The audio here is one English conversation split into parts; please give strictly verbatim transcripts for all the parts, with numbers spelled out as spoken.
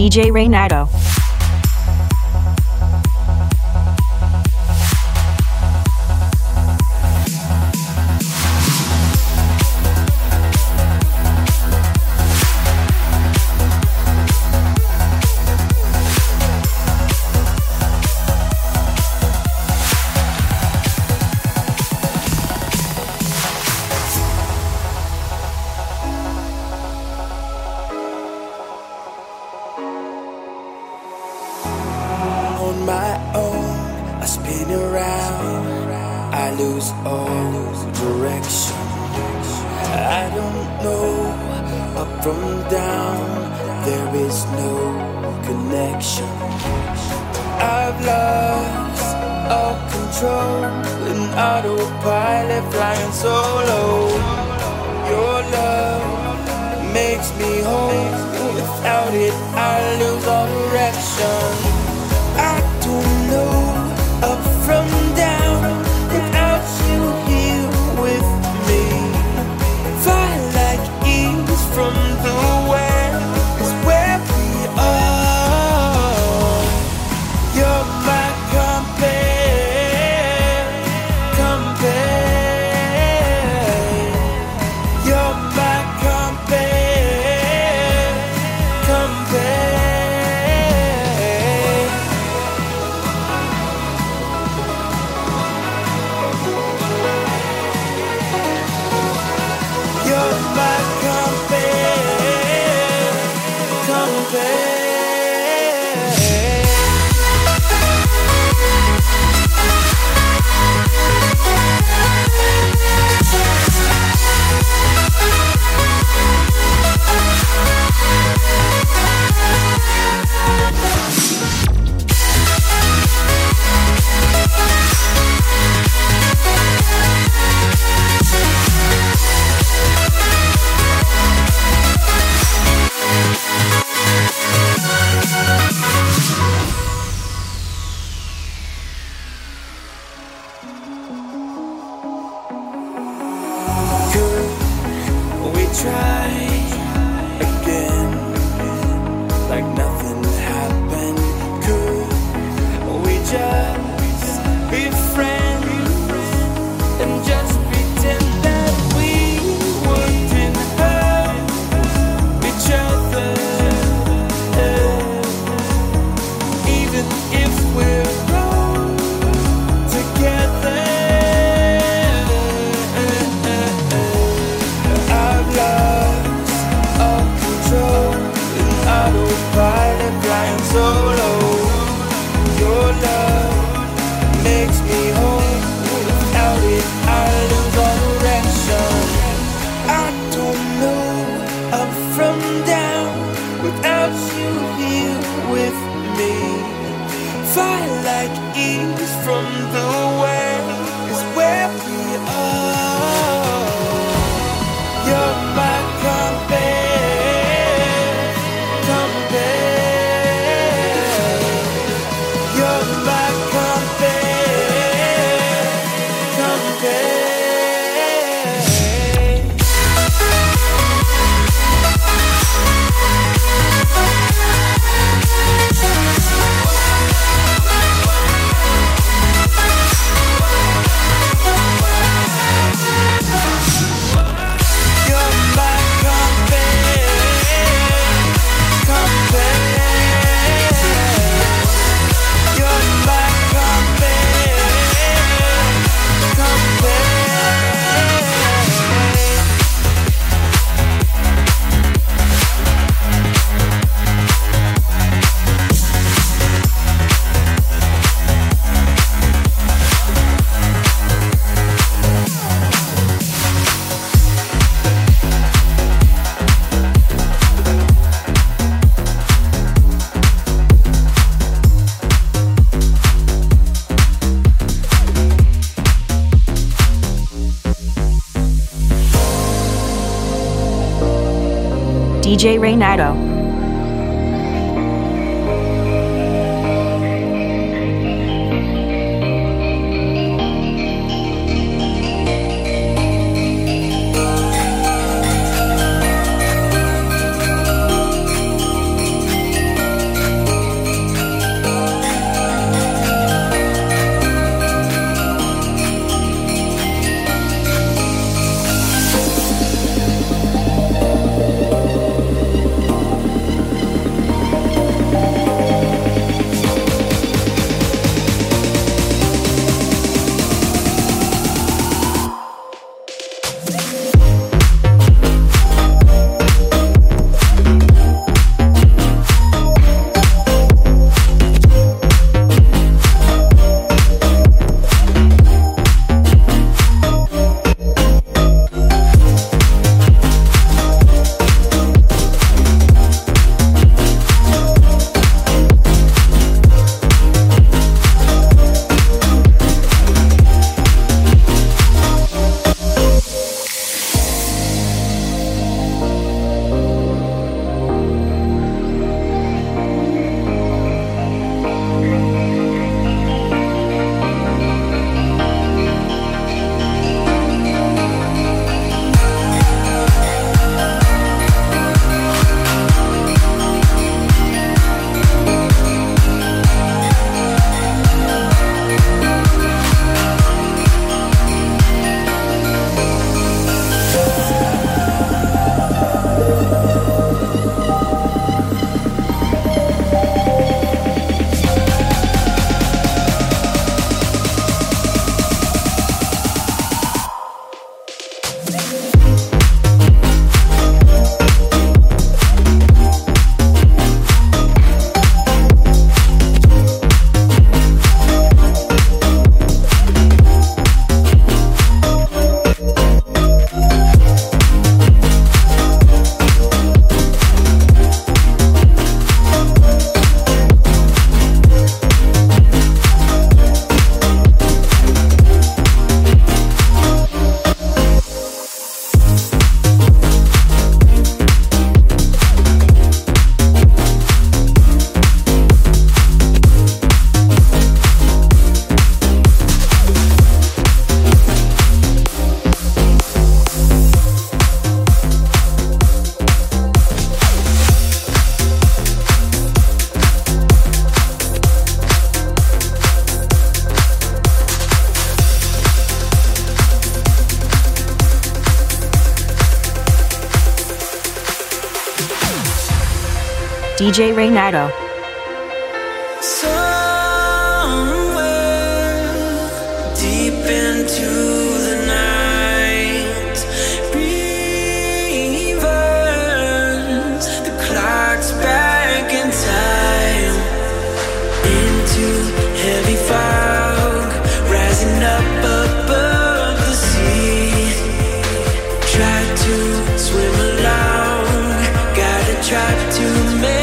D J Renato. D J Renato. D J Renato. Somewhere deep into the night, reverse the clock's back in time. Into heavy fog, rising up above the sea. Try to swim along, gotta try to make.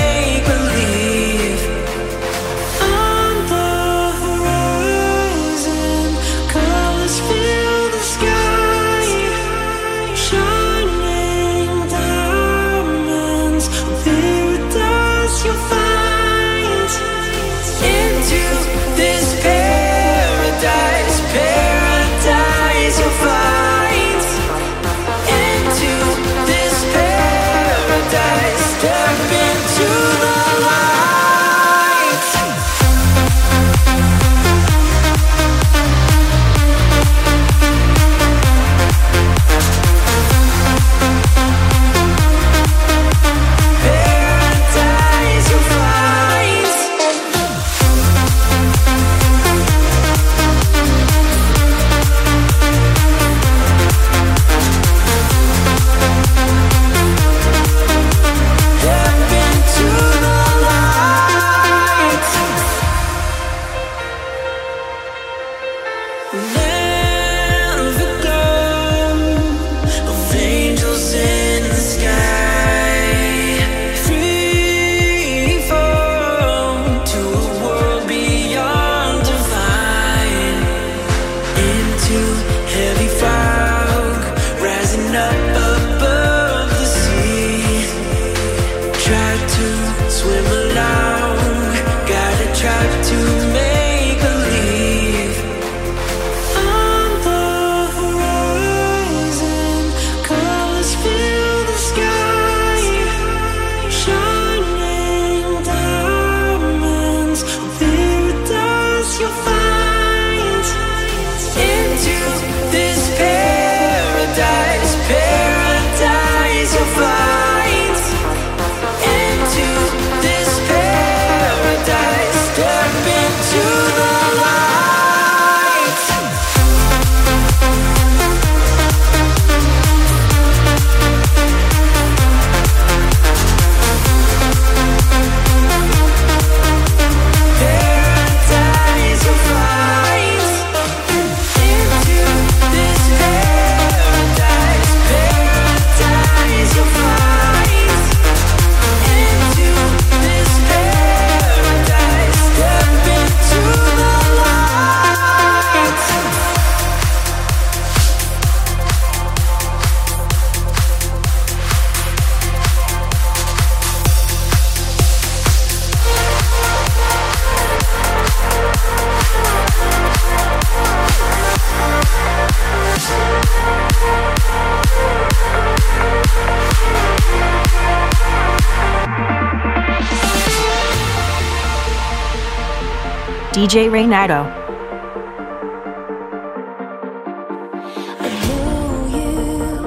D J Renato. Close your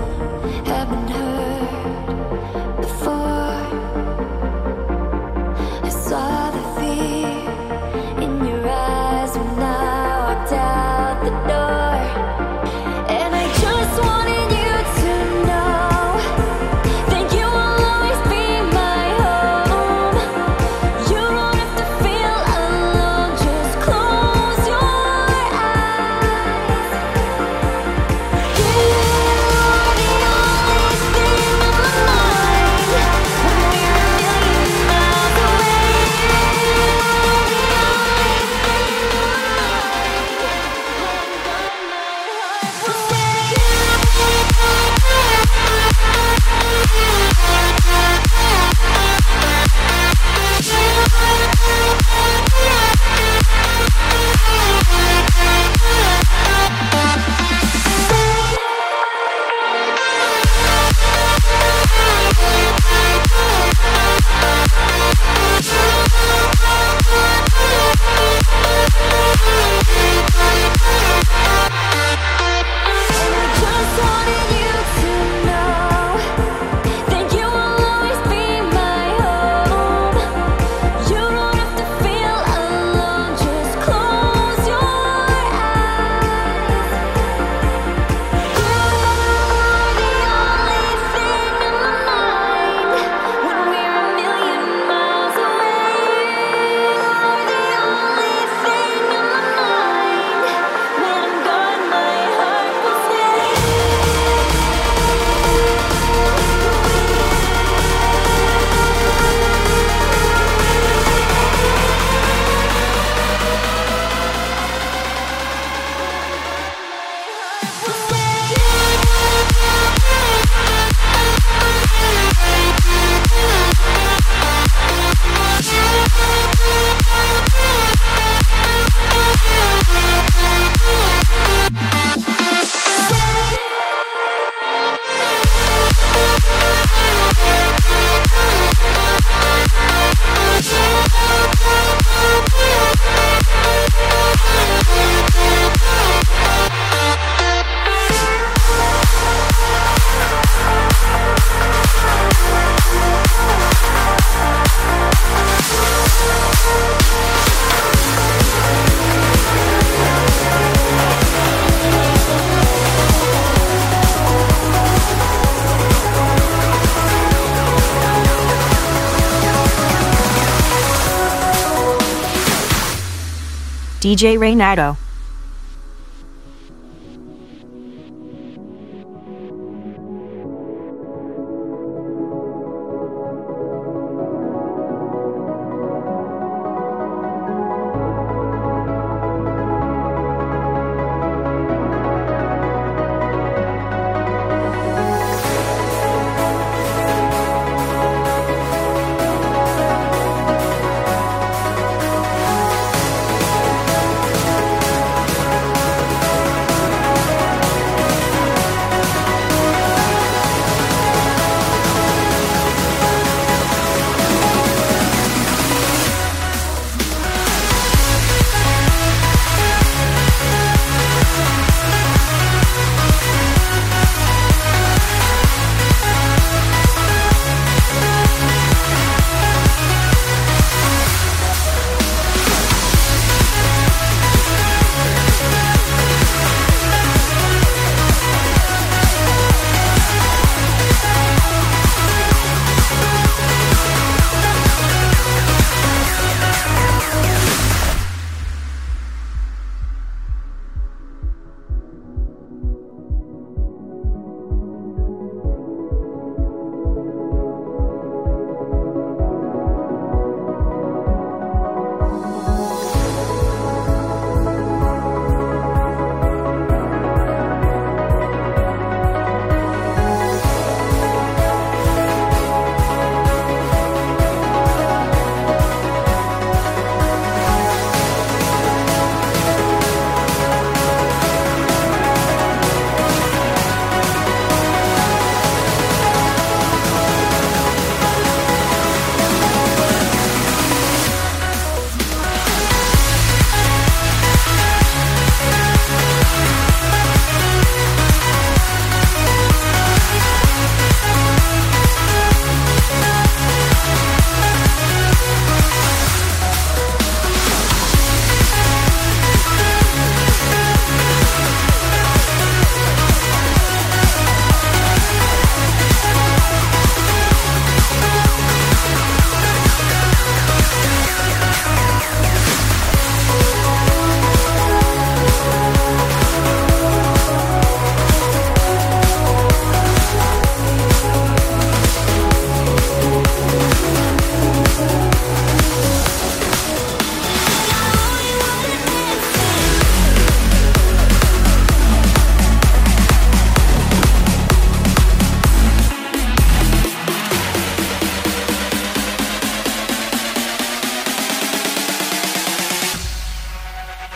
D J Renato.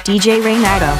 D J Renato.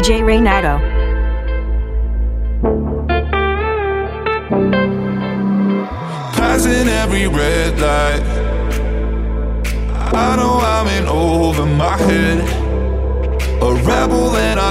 D J Renato. Passing every red light, I know I'm in over my head. A rebel that I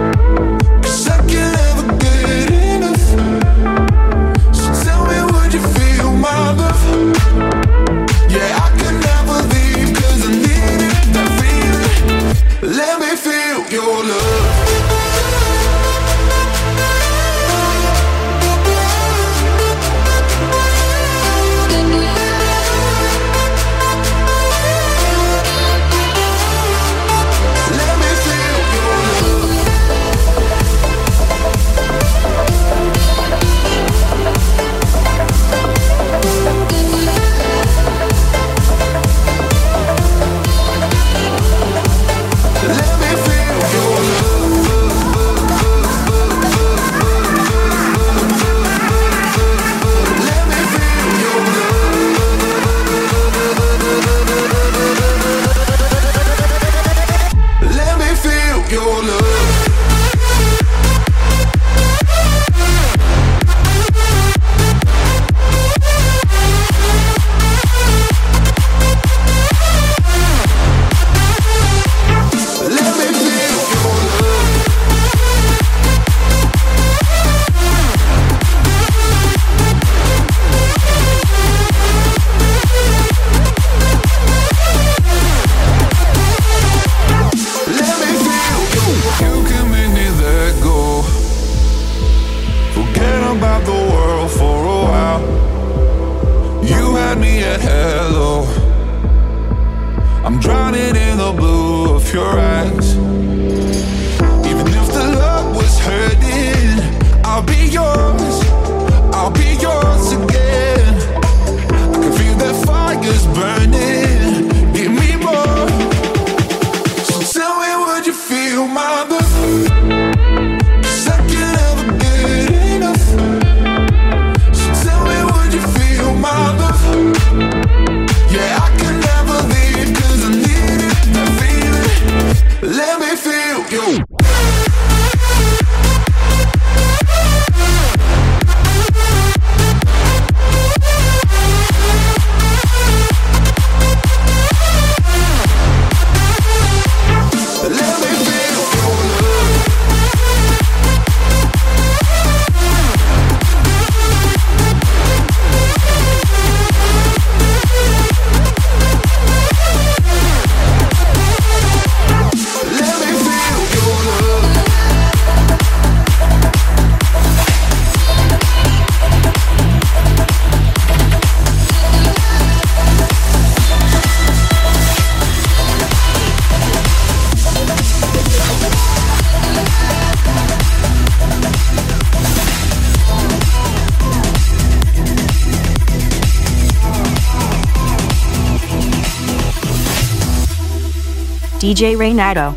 D J Renato.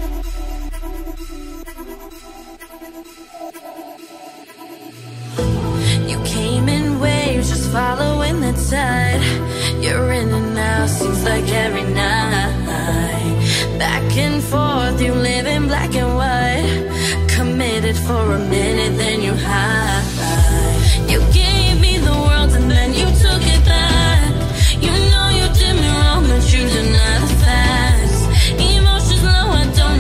You came in waves, just following the tide. You're in and out, seems like every night. Back and forth, you live in black and white. Committed for a minute, then you hide. You gave me the world and then you took it back. You know you did me wrong, but you deny the fact. Look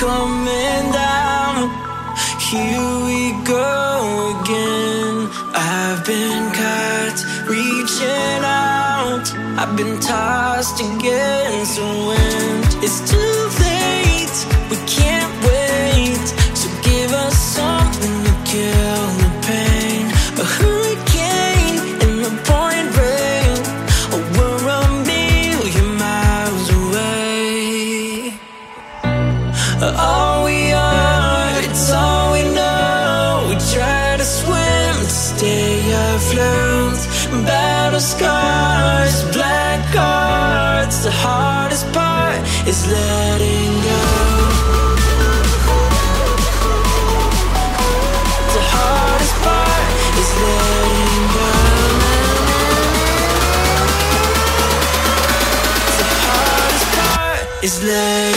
coming down. Here we go again. I've been caught reaching out. I've been tossed against the wind. It's too late. We can't wait. So give us something to kill the pain. A hurricane in the pouring rain. Oh, we're a million miles away. Oh, battle scars, black hearts. The hardest part is letting go. The hardest part is letting go. The hardest part is letting go.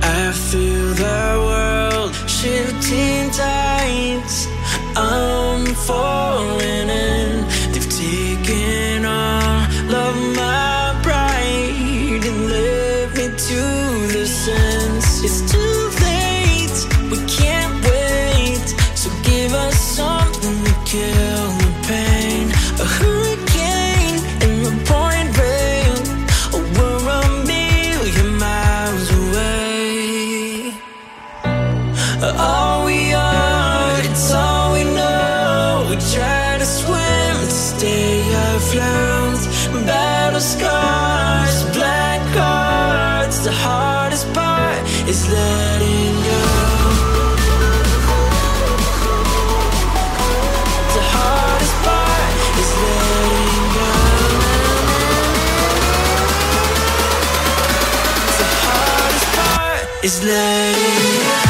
I feel the world shifting tides. I'm falling in. They've taken all of my pride and led me to the sense. It's too late. We can't wait. So give us something to kill the pain. A hurricane in the pouring rain. Oh, we're a million miles away. All we are, it's all we know. We try to swim to stay afloat. Battle scars, black hearts. The hardest part is letting go. The hardest part is letting go. The hardest part is letting go.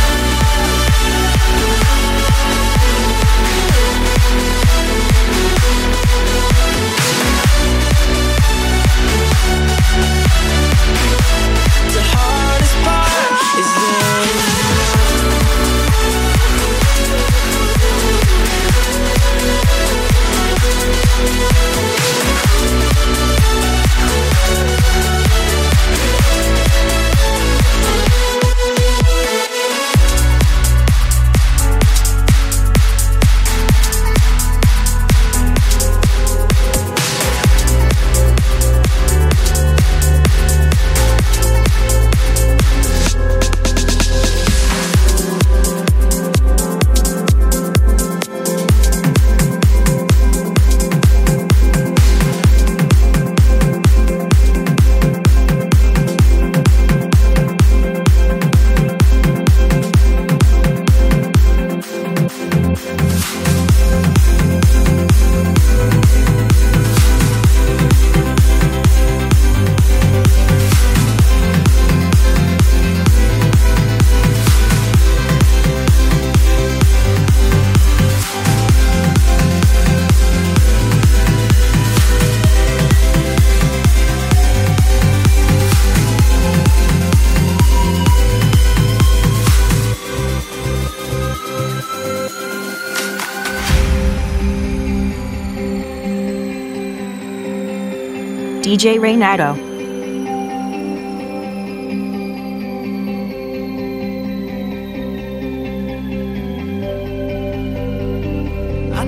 D J Renato. I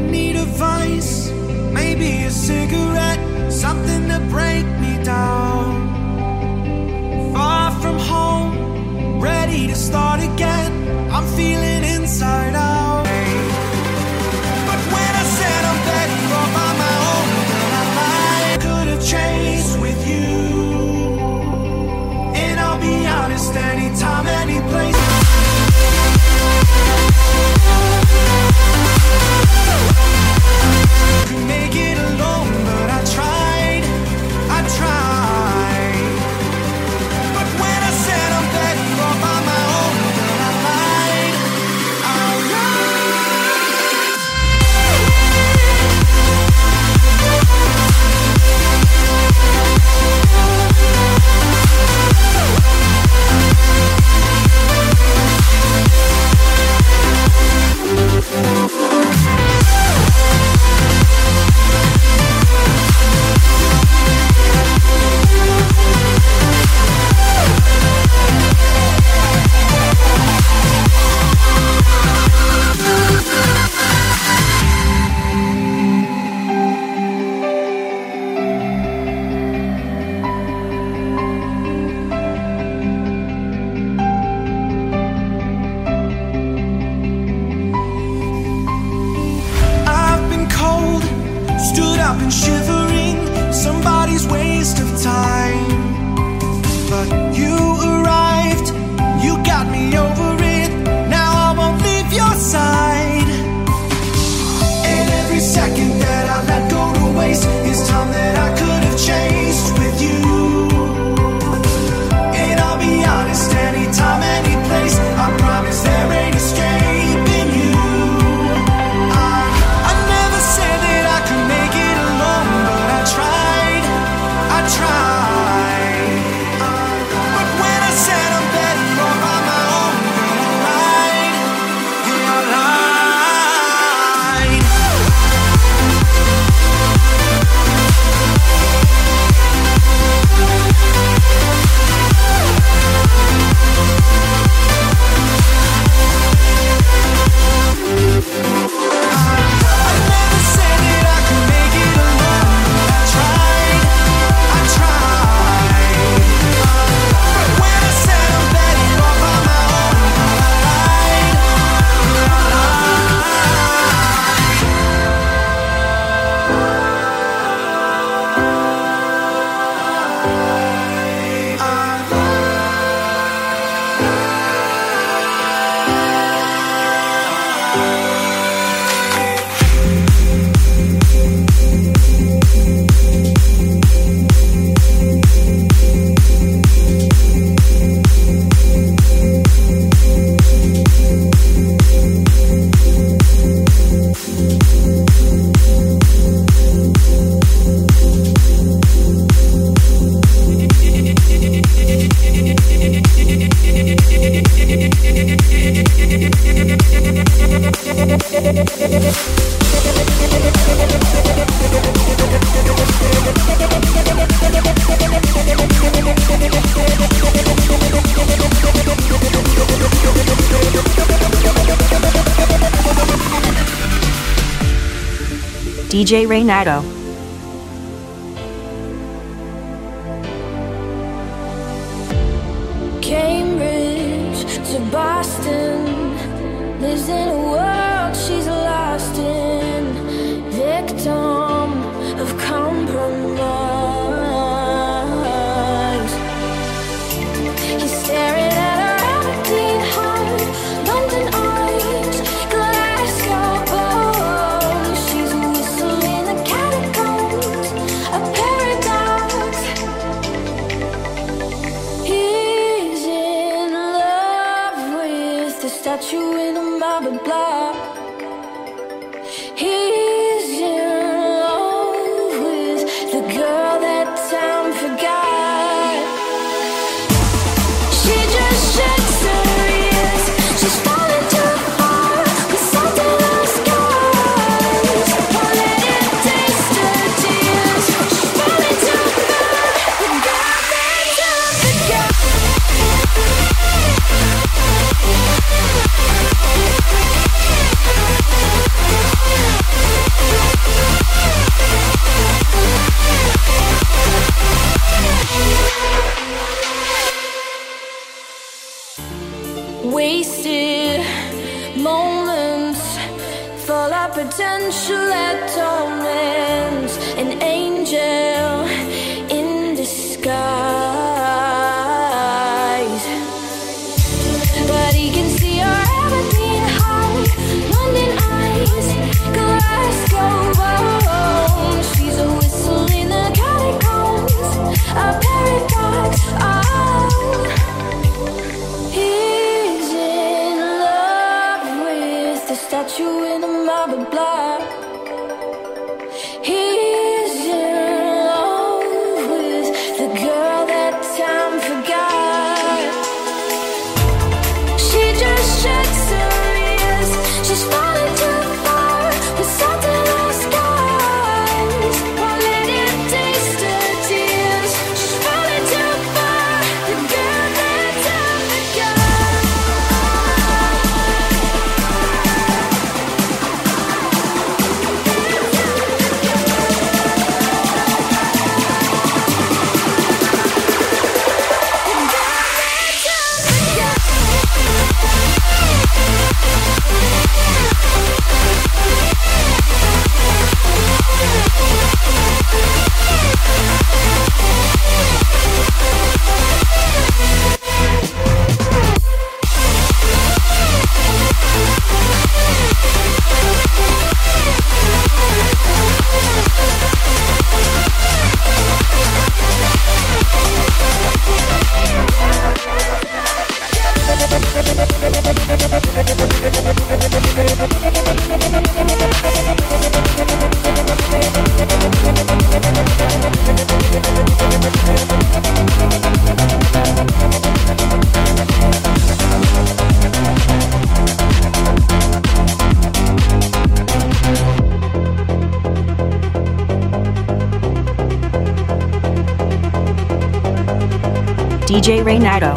need a vice, maybe a cigarette, something to break me down. Far from home, ready to start again. I'm feeling inside out. But when I said I'm better off on my own, then I lied. Could have changed. Anytime, any place. Make it alone, but I tried, I tried. D J Renato. Cambridge to Boston, lives in a world she's lost in, victim of compromise. He's staring at her empty heart, London orange, Glasgow. You in a marble block. He's in love with the girl that time forgot. She just shakes her ears. She's falling too far with something on scars. Won't let it taste her tears. She's falling too far with the girl that time forgot. Wasted moments, full of potential at torment, an angel in disguise. But he can see her everything high, London eyes, Glasgow bones. She's a whistle in the catacombs, a paradox. Oh, he. You in a marble block. He's in love with the girl that time forgot. She just shakes her ears. She's falling to D J Renato.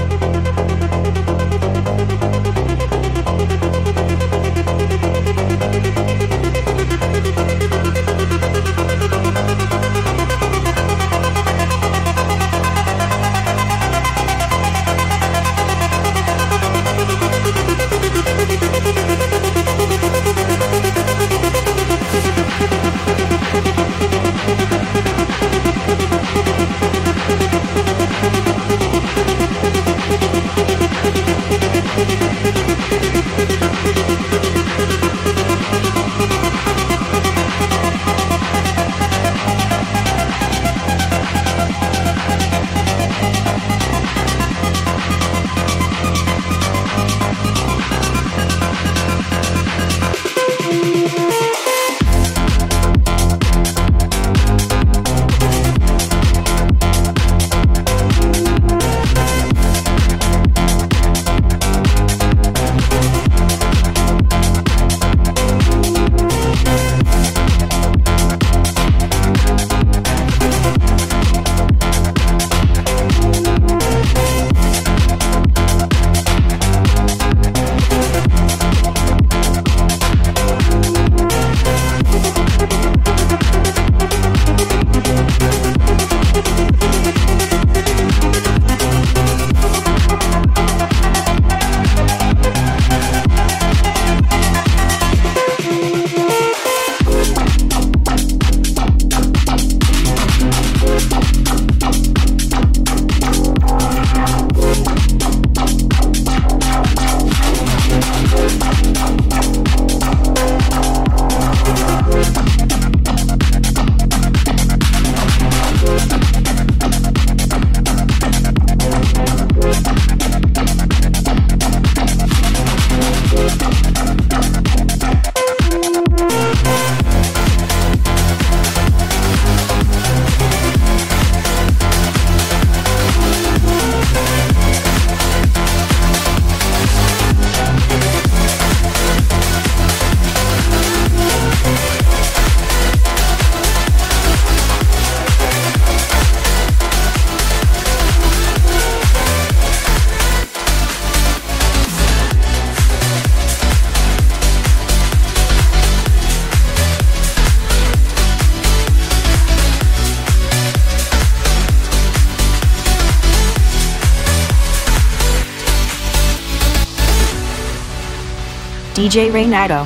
D J Renato.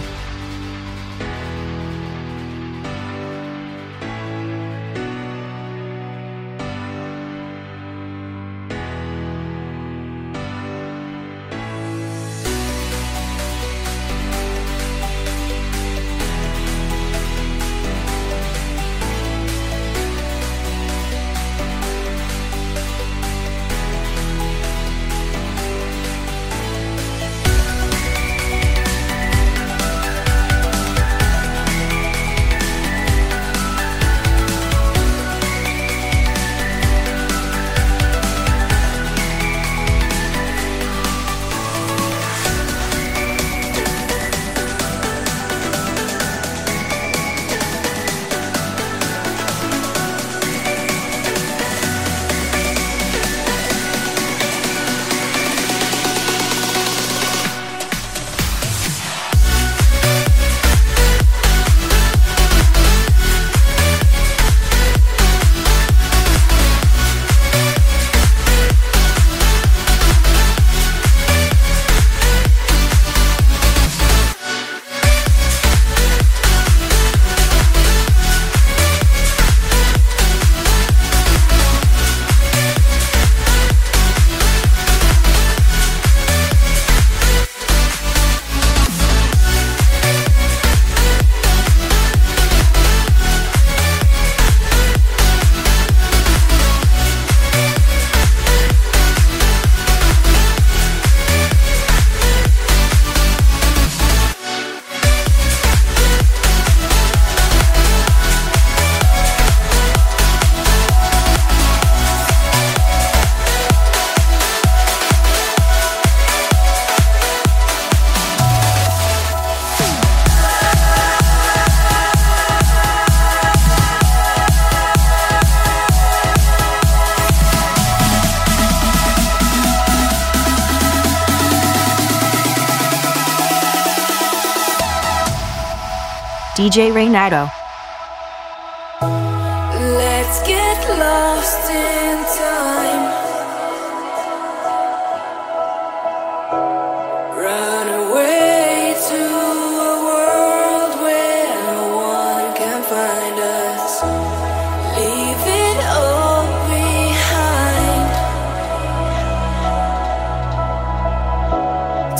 D J Renato. Let's get lost in time. Run away to a world where no one can find us. Leave it all behind.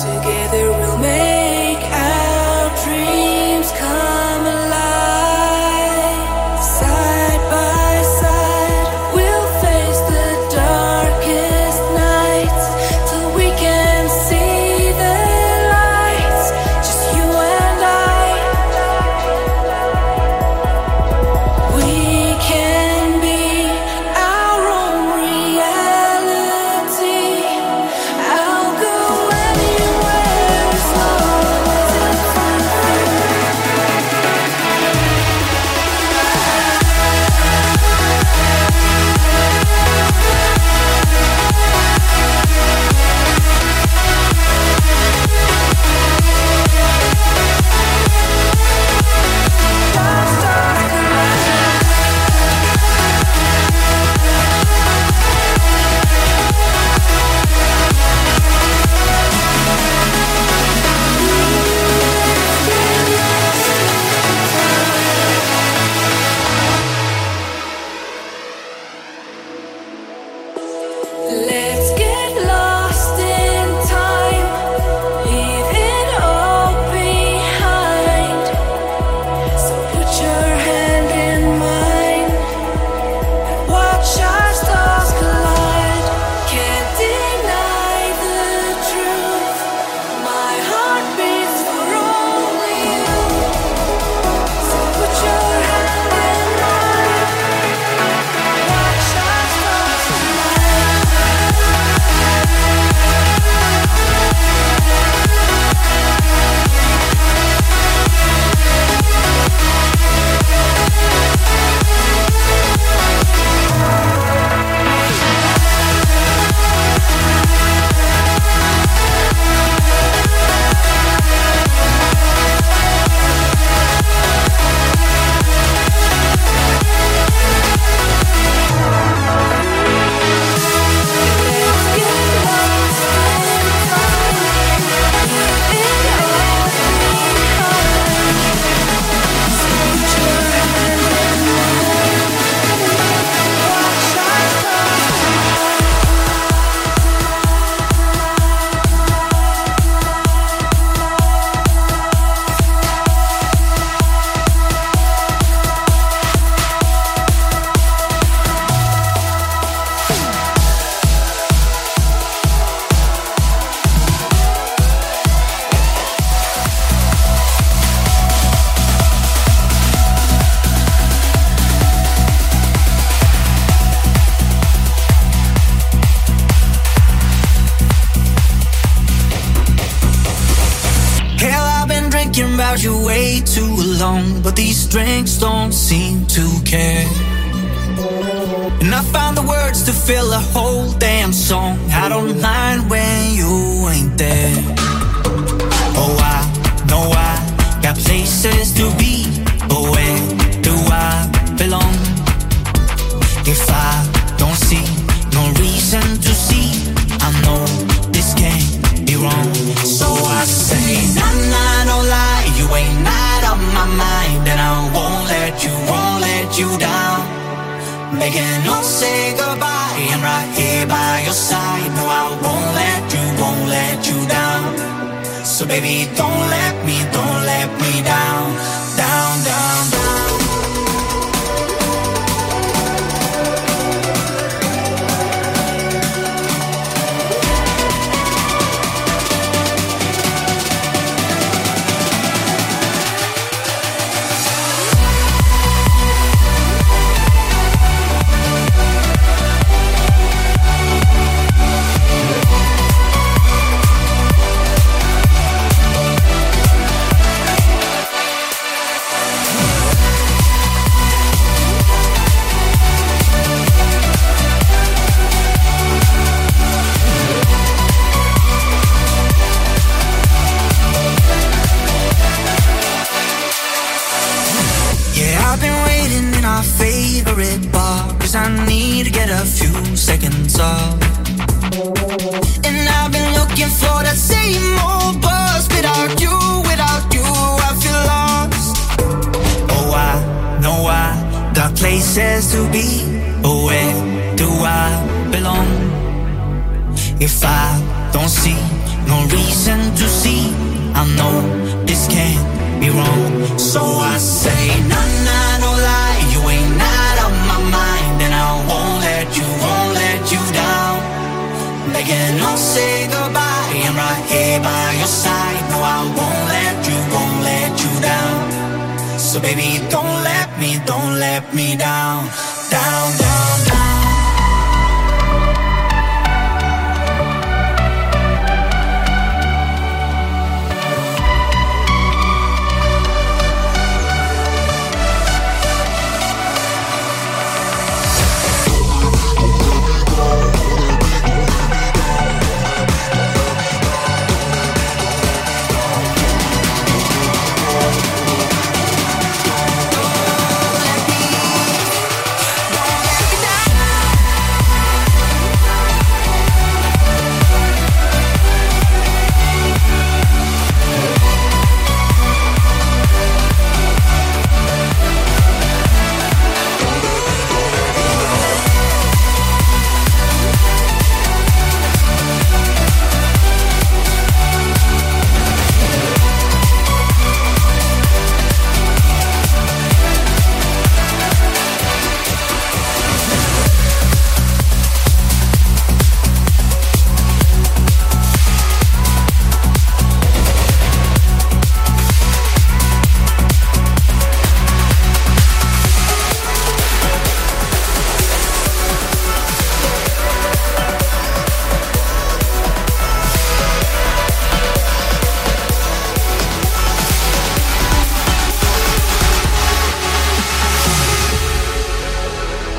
Together we'll make our dreams come alive. Side by side, we'll face the darkest nights till we can see the lights. Just you and I. We can be our own reality. I'll go anywhere as long as it's Let's get lost in time, leave it all behind. So put your hand in mine and watch our stars collide. Can't deny the truth, my heart beats for only you. So put your hand in mine and watch our stars collide. Hell, I've been drinking about you way too long, but these drinks don't seem to care. And I found the words to fill a whole damn song. I don't mind when you ain't there. Oh, I know I got places to be, but where do I belong? If I don't see no reason to see, I know this can't be wrong. So I say, nah, nah, no lie, you ain't not on my mind, and I won't let you, won't let you down. Making no say goodbye, I'm right here by your side. No, I won't let you, won't let you down. So baby, don't let me, don't let me down, down, down, down. I've been waiting in our favorite bar, cause I need to get a few seconds off. And I've been looking for that same old buzz. Without you, without you, I feel lost. Oh, I know I got places to be, but where do I belong? If I don't see no reason to see, I know this can't be wrong. So I say, nah, nah, no lie, you ain't out of my mind, and I won't let you, won't let you down. They can all say goodbye, I'm right here by your side. No, I won't let you, won't let you down. So baby, don't let me, don't let me down, down, down, down.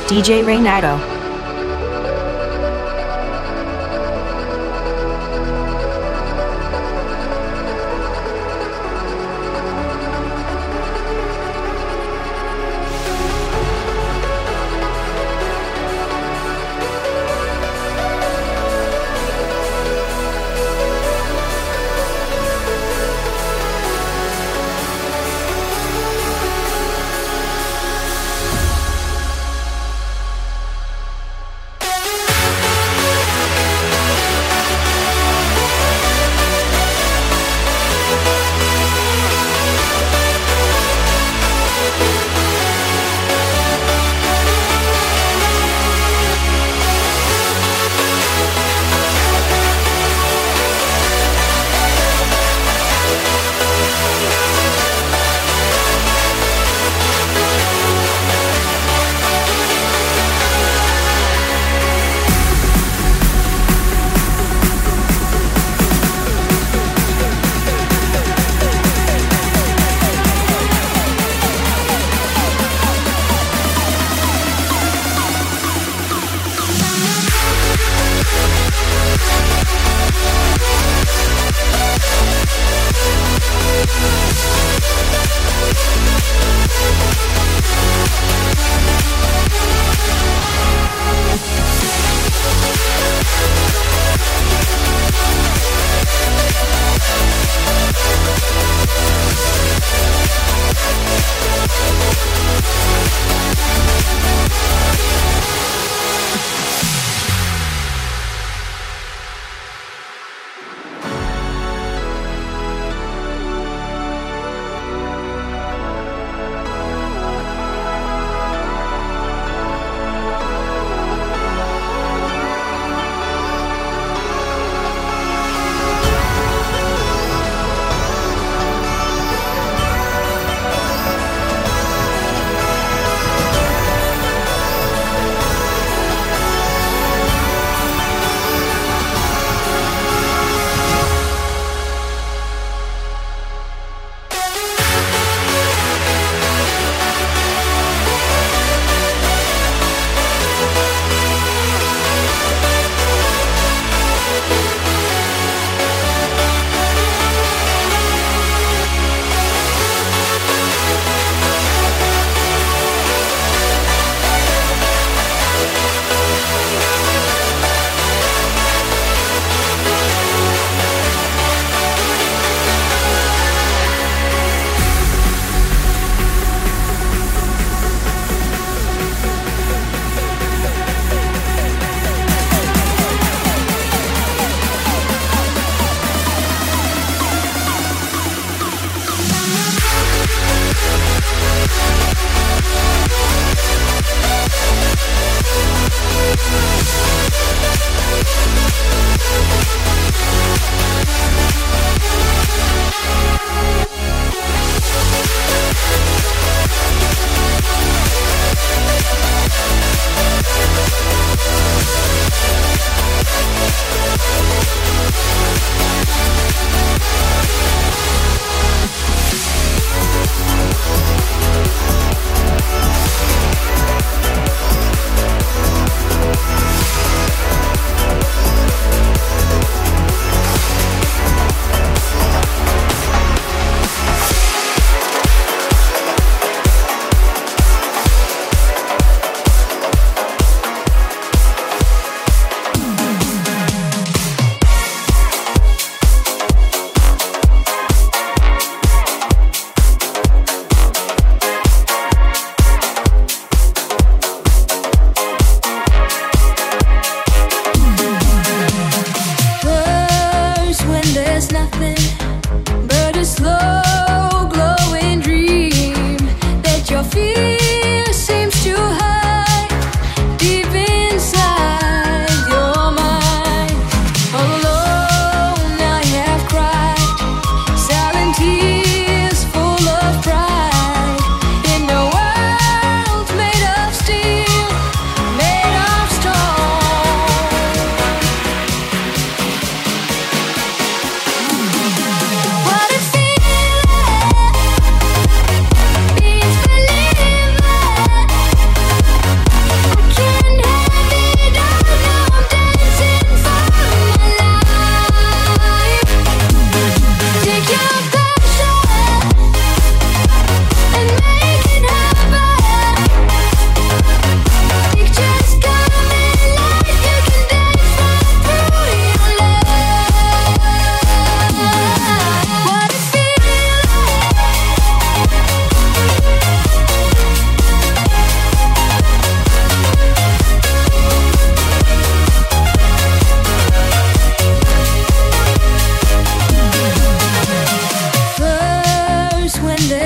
D J Renato.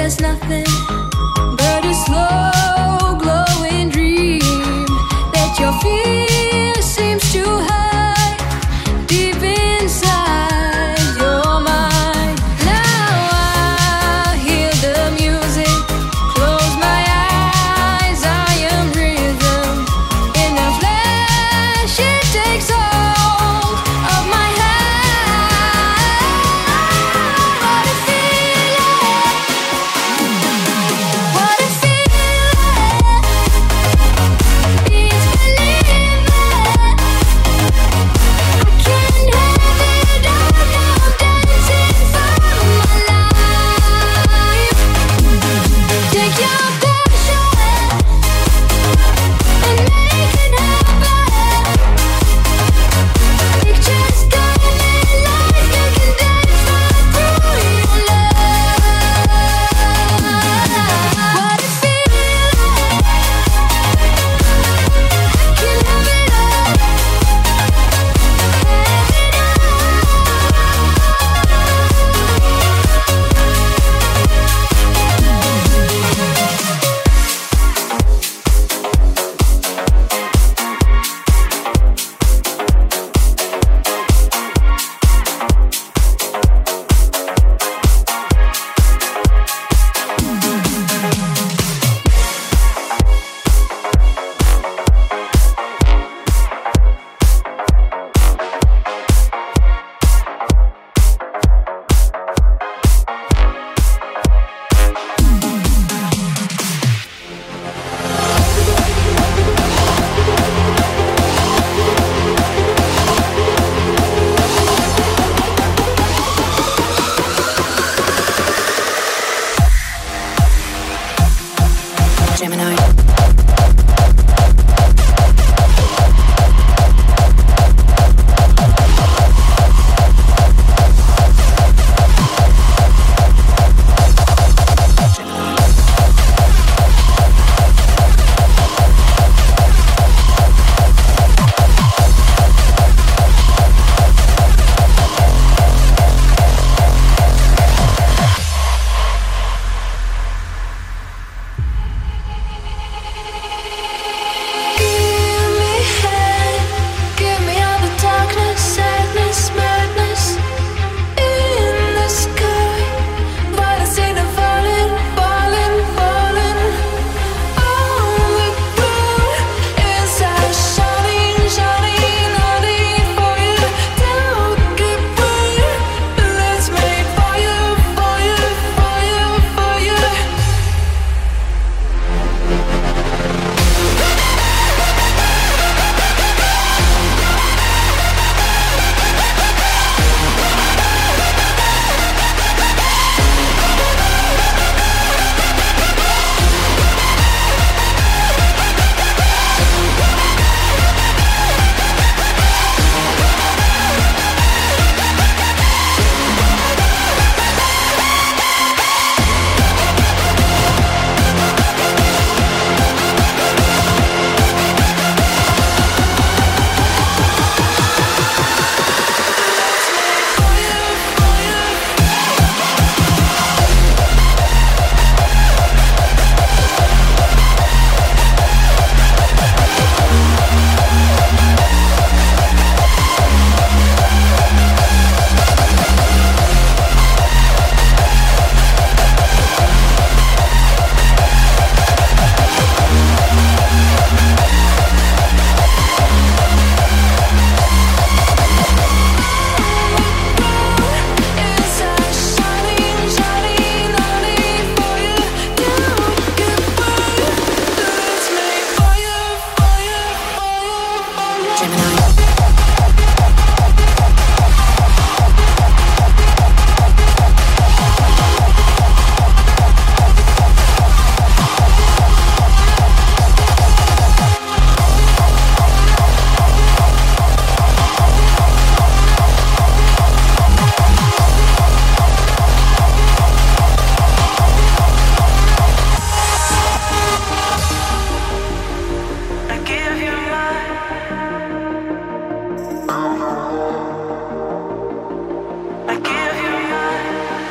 there's nothing but a slow glowing dream that your fear seems to hide deep inside your mind. Now I hear the music, close my eyes, I am rhythm. In a flash it takes hold of my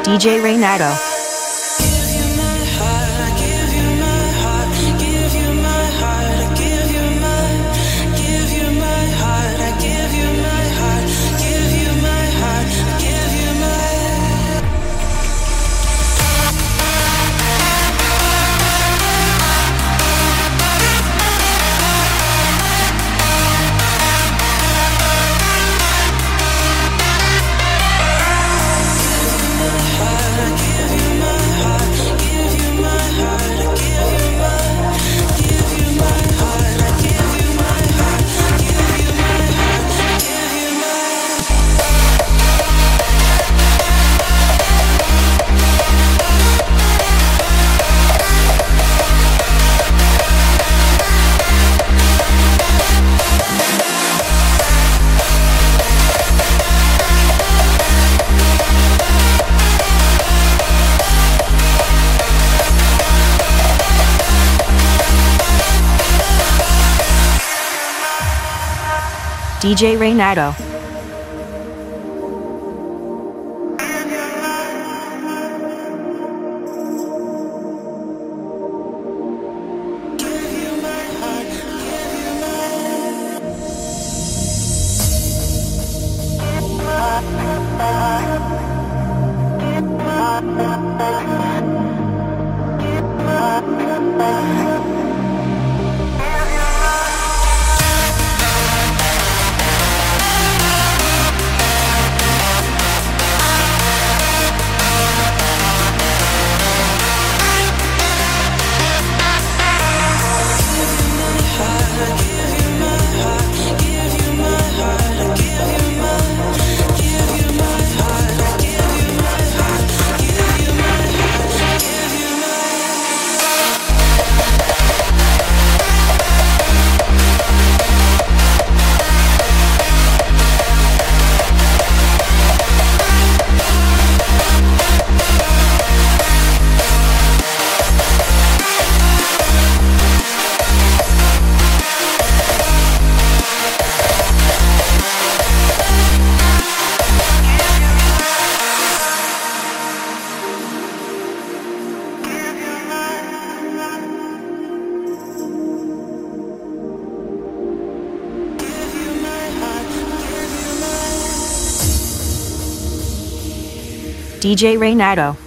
D J Renato. D J Renato. D J Renato.